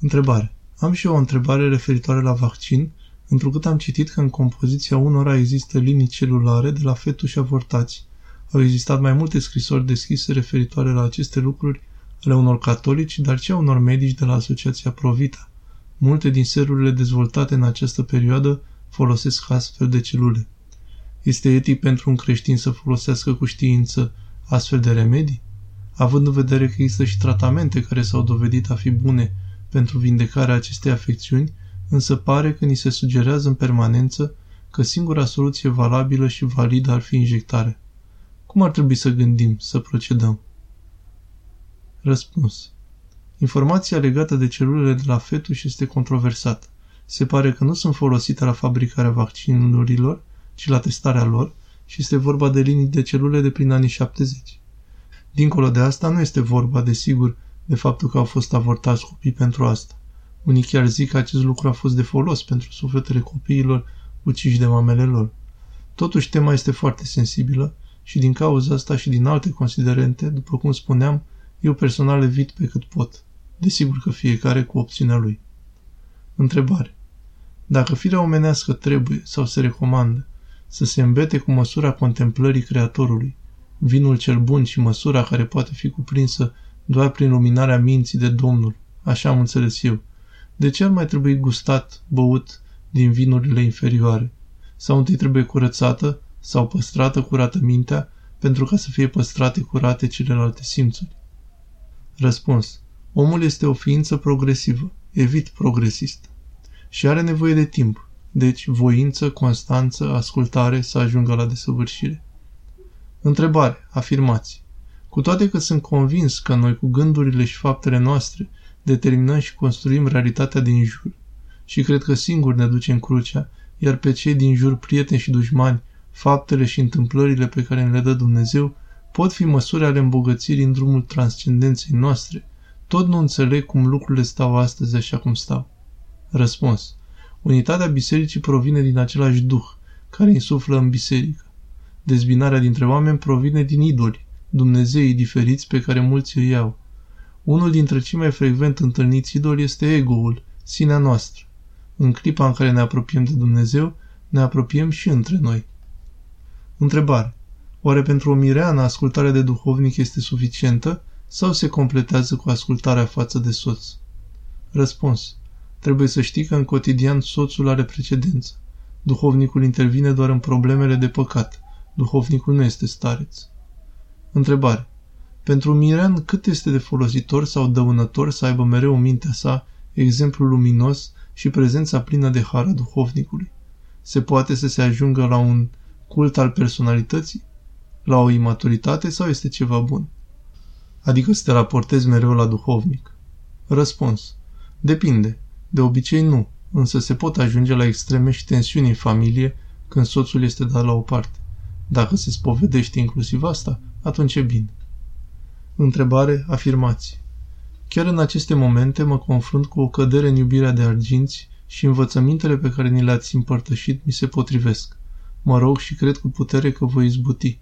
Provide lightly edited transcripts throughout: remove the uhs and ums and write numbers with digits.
Întrebare. Am și eu o întrebare referitoare la vaccin, întrucât am citit că în compoziția unora există linii celulare de la fetul și avortați. Au existat mai multe scrisori deschise referitoare la aceste lucruri ale unor catolici, dar și a unor medici de la Asociația Provita. Multe din serurile dezvoltate în această perioadă folosesc astfel de celule. Este etic pentru un creștin să folosească cu știință astfel de remedii? Având în vedere că există și tratamente care s-au dovedit a fi bune pentru vindecarea acestei afecțiuni, însă pare că ni se sugerează în permanență că singura soluție valabilă și validă ar fi injectarea. Cum ar trebui să gândim, să procedăm? Răspuns. Informația legată de celulele de la fetus este controversată. Se pare că nu sunt folosite la fabricarea vaccinurilor, ci la testarea lor și este vorba de linii de celule de prin anii 70. Dincolo de asta, nu este vorba, desigur, de faptul că au fost avortați copii pentru asta. Unii chiar zic că acest lucru a fost de folos pentru sufletele copiilor uciși de mamele lor. Totuși, tema este foarte sensibilă și din cauza asta și din alte considerente, după cum spuneam, eu personal evit pe cât pot. Desigur că fiecare cu opțiunea lui. Întrebare. Dacă firea omenească trebuie sau se recomandă să se îmbete cu măsura contemplării Creatorului, vinul cel bun și măsura care poate fi cuprinsă doar prin luminarea minții de Domnul, așa am înțeles eu, de ce ar mai trebui gustat, băut din vinurile inferioare? Sau întâi trebuie curățată sau păstrată curată mintea pentru ca să fie păstrate curate celelalte simțuri? Răspuns. Omul este o ființă progresivă, evit progresist, și are nevoie de timp, deci voință, constanță, ascultare să ajungă la desăvârșire. Întrebare, afirmații. Cu toate că sunt convins că noi cu gândurile și faptele noastre determinăm și construim realitatea din jur și cred că singuri ne ducem crucea, iar pe cei din jur prieteni și dușmani, faptele și întâmplările pe care ne le dă Dumnezeu pot fi măsuri ale îmbogățirii în drumul transcendenței noastre, tot nu înțeleg cum lucrurile stau astăzi așa cum stau. Răspuns. Unitatea bisericii provine din același duh care insuflă în biserică. Dezbinarea dintre oameni provine din idoli, dumnezeii diferiți pe care mulți îi iau. Unul dintre cei mai frecvent întâlniți idoli este ego-ul, sinea noastră. În clipa în care ne apropiem de Dumnezeu, ne apropiem și între noi. Întrebare. Oare pentru o mireană ascultarea de duhovnic este suficientă sau se completează cu ascultarea față de soț? Răspuns. Trebuie să știi că în cotidian soțul are precedență. Duhovnicul intervine doar în problemele de păcat. Duhovnicul nu este stareț. Întrebare. Pentru mirean, cât este de folositor sau dăunător să aibă mereu în mintea sa exemplu luminos și prezența plină de har a duhovnicului? Se poate să se ajungă la un cult al personalității? La o imaturitate sau este ceva bun? Adică să te raportezi mereu la duhovnic. Răspuns. Depinde. De obicei nu, însă se pot ajunge la extreme și tensiuni în familie când soțul este dat la o parte. Dacă se spovedește inclusiv asta, atunci e bine. Întrebare, afirmații. Chiar în aceste momente mă confrunt cu o cădere în iubirea de arginți și învățămintele pe care ni le-ați împărtășit mi se potrivesc. Mă rog și cred cu putere că voi izbuti.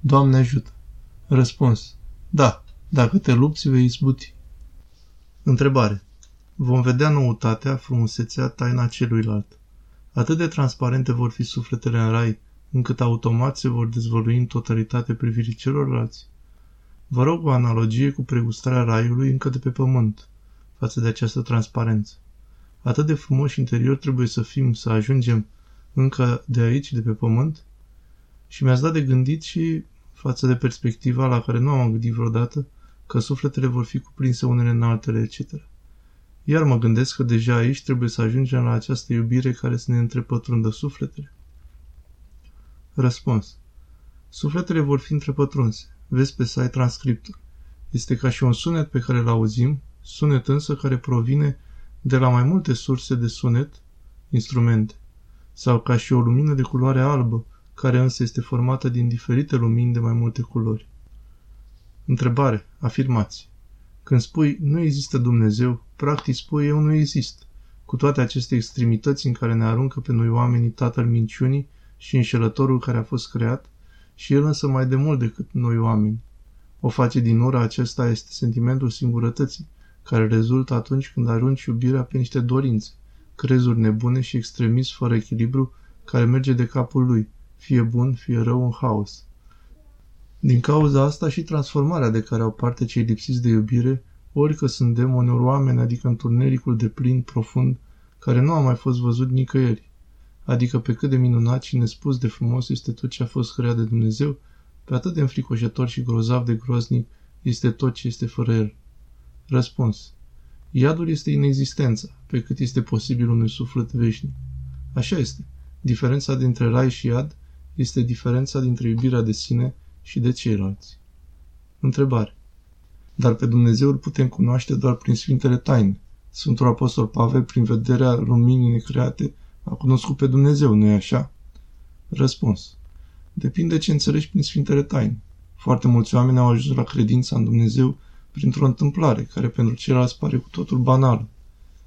Doamne ajută! Răspuns. Da, dacă te lupți, vei izbuti. Întrebare. Vom vedea noutatea, frumusețea, taina celuilalt. Atât de transparente vor fi sufletele în rai, încât automat se vor dezvălui în totalitate privirii celorlalți. Vă rog o analogie cu pregustarea raiului încă de pe pământ, față de această transparență. Atât de frumos interior trebuie să fim, să ajungem încă de aici, de pe pământ, și mi-ați dat de gândit și față de perspectiva la care nu am gândit vreodată, că sufletele vor fi cuprinse unele în altele, etc. Iar mă gândesc că deja aici trebuie să ajungem la această iubire care să ne întrepătrundă sufletele. Răspuns. Sufletele vor fi întrepătrunse. Vezi pe site transcriptul. Este ca și un sunet pe care îl auzim, sunet însă care provine de la mai multe surse de sunet, instrumente, sau ca și o lumină de culoare albă, care însă este formată din diferite lumini de mai multe culori. Întrebare, afirmații. Când spui nu există Dumnezeu, practic spui eu nu exist, cu toate aceste extremități în care ne aruncă pe noi oamenii tatăl minciunii și înșelătorul care a fost creat, și el însă mai de mult decât noi oameni. O face din ura acesta este sentimentul singurătății, care rezultă atunci când arunci iubirea pe niște dorințe, crezuri nebune și extremism fără echilibru care merge de capul lui, fie bun, fie rău, în haos. Din cauza asta și transformarea de care au parte cei lipsiți de iubire, ori că sunt demoni, ori oameni, adică întunericul de plin, profund, care nu a mai fost văzut nicăieri. Adică pe cât de minunat și nespus de frumos este tot ce a fost creat de Dumnezeu, pe atât de înfricoșător și grozav de groaznic este tot ce este fără el. Răspuns. Iadul este inexistența, pe cât este posibil unui suflet veșnic. Așa este. Diferența dintre rai și iad este diferența dintre iubirea de sine și de ceilalți. Întrebare. Dar pe Dumnezeu îl putem cunoaște doar prin Sfintele Taine. Sfântul Apostol Pavel, prin vederea luminii necreate, a cunoscut pe Dumnezeu, nu-i așa? Răspuns. Depinde ce înțelegi prin Sfintele Taine. Foarte mulți oameni au ajuns la credința în Dumnezeu printr-o întâmplare, care pentru ceilalți pare cu totul banală.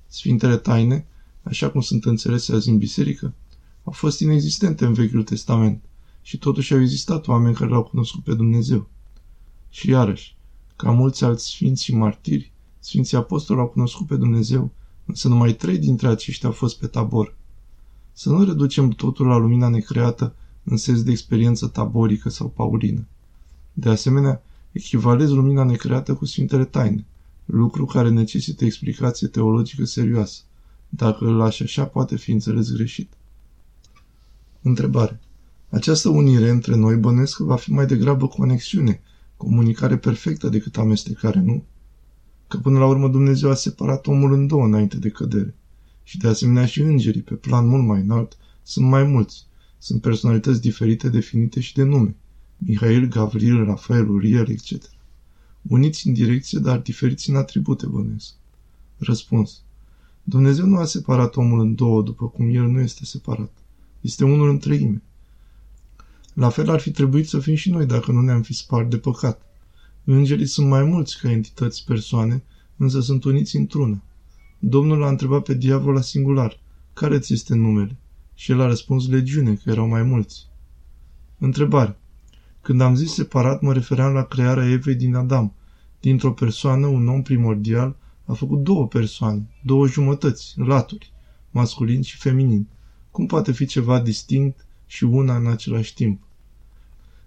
Sfintele Taine, așa cum sunt înțelese azi în biserică, au fost inexistente în Vechiul Testament și totuși au existat oameni care l-au cunoscut pe Dumnezeu. Și iarăși, ca mulți alți sfinți și martiri, Sfinții Apostoli au cunoscut pe Dumnezeu, însă numai 3 dintre aceștia au fost pe Tabor. Să nu reducem totul la lumina necreată în sens de experiență taborică sau paulină. De asemenea, echivalez lumina necreată cu Sfintele Taine, lucru care necesită explicație teologică serioasă. Dacă îl lași așa, poate fi înțeles greșit. Întrebare. Această unire între noi bănuiesc că va fi mai degrabă conexiune, comunicare perfectă decât amestecare, nu? Că până la urmă Dumnezeu a separat omul în două înainte de cădere. Și de asemenea și îngerii, pe plan mult mai înalt, sunt mai mulți. Sunt personalități diferite, definite și de nume. Mihail, Gavril, Rafael, Uriel, etc. Uniți în direcție, dar diferiți în atribute, bănuiesc. Răspuns. Dumnezeu nu a separat omul în două, după cum el nu este separat. Este unul în treime. La fel ar fi trebuit să fim și noi dacă nu ne-am fi spart de păcat. Îngerii sunt mai mulți ca entități persoane, însă sunt uniți într-una. Domnul a întrebat pe diavol la singular, care ți este numele? Și el a răspuns legiune, că erau mai mulți. Întrebare. Când am zis separat, mă refeream la crearea Evei din Adam. Dintr-o persoană, un om primordial, a făcut 2 persoane, 2 jumătăți, laturi, masculin și feminin. Cum poate fi ceva distinct și una în același timp?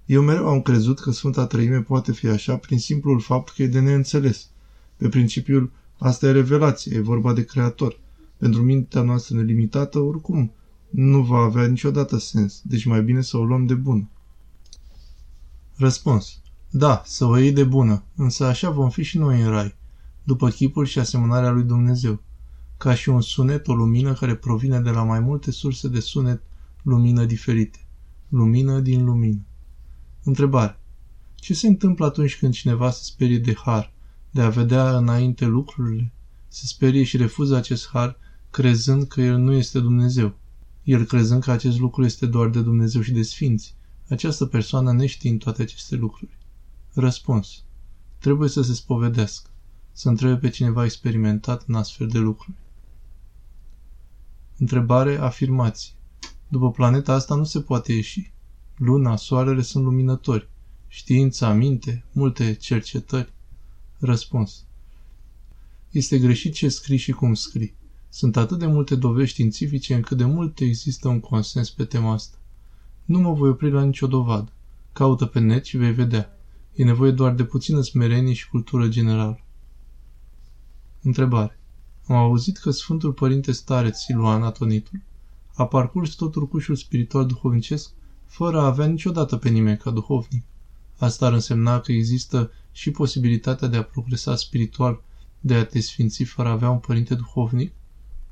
Eu mereu am crezut că Sfânta Treime poate fi așa prin simplul fapt că e de neînțeles. Pe principiul, asta e revelație, e vorba de creator. Pentru mintea noastră nelimitată, oricum, nu va avea niciodată sens, deci mai bine să o luăm de bună. Răspuns. Da, să o iei de bună, însă așa vom fi și noi în rai, după chipul și asemănarea lui Dumnezeu, ca și un sunet, o lumină care provine de la mai multe surse de sunet, lumină diferite. Lumină din lumină. Întrebare. Ce se întâmplă atunci când cineva se sperie de har, de a vedea înainte lucrurile? Se sperie și refuză acest har, crezând că el nu este Dumnezeu. El crezând că acest lucru este doar de Dumnezeu și de sfinți. Această persoană neștiind toate aceste lucruri. Răspuns. Trebuie să se spovedească. Să întrebe pe cineva experimentat în astfel de lucruri. Întrebare, afirmație. După planeta asta nu se poate ieși. Luna, soarele sunt luminători. Știința, minte, multe cercetări. Răspuns. Este greșit ce scrii și cum scrii. Sunt atât de multe dovești științifice încât de multe există un consens pe tema asta. Nu mă voi opri la nicio dovadă. Caută pe net și vei vedea. E nevoie doar de puțină smerenie și cultură generală. Întrebare. Am auzit că Sfântul Părinte Stareț Siluan Atonitul a parcurs tot urcușul spiritual duhovnicesc fără a avea niciodată pe nimeni ca duhovnic. Asta ar însemna că există și posibilitatea de a progresa spiritual, de a te sfinți fără a avea un părinte duhovnic?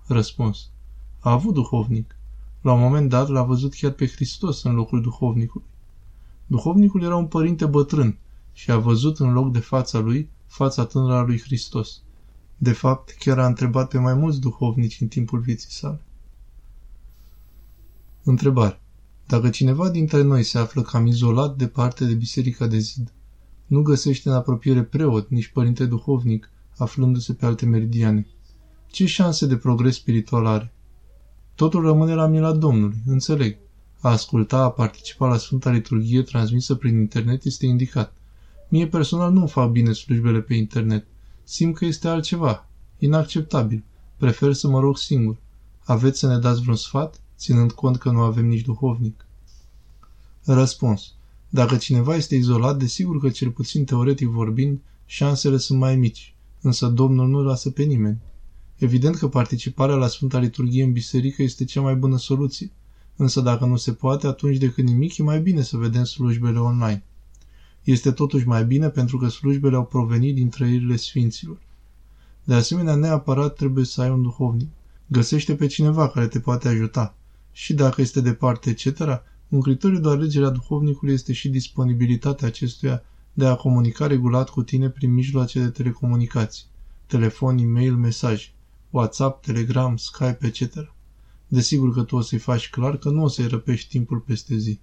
Răspuns. A avut duhovnic. La un moment dat l-a văzut chiar pe Hristos în locul duhovnicului. Duhovnicul era un părinte bătrân și a văzut în loc de fața lui, fața tânără a lui Hristos. De fapt, chiar a întrebat pe mai mulți duhovnici în timpul vieții sale. Întrebare. Dacă cineva dintre noi se află cam izolat departe de biserica de zid, nu găsește în apropiere preot, nici părinte duhovnic, aflându-se pe alte meridiane, ce șanse de progres spiritual are? Totul rămâne la mila Domnului, înțeleg. A asculta, a participa la Sfânta Liturghie transmisă prin internet este indicat. Mie personal nu-mi fac bine slujbele pe internet. Simt că este altceva. Inacceptabil. Prefer să mă rog singur. Aveți să ne dați vreun sfat, ținând cont că nu avem nici duhovnic? Răspuns. Dacă cineva este izolat, desigur că, cel puțin teoretic vorbind, șansele sunt mai mici, însă Domnul nu lasă pe nimeni. Evident că participarea la Sfânta Liturghie în biserică este cea mai bună soluție, însă dacă nu se poate, atunci decât nimic e mai bine să vedem slujbele online. Este totuși mai bine pentru că slujbele au provenit din trăirile Sfinților. De asemenea, neapărat trebuie să ai un duhovnic. Găsește pe cineva care te poate ajuta. Și dacă este departe, etc., un criteriu de alegere a duhovnicului este și disponibilitatea acestuia de a comunica regulat cu tine prin mijloace de telecomunicații, telefon, e-mail, mesaje, WhatsApp, Telegram, Skype, etc. Desigur că tu o să-i faci clar că nu o să-i răpești timpul peste zi.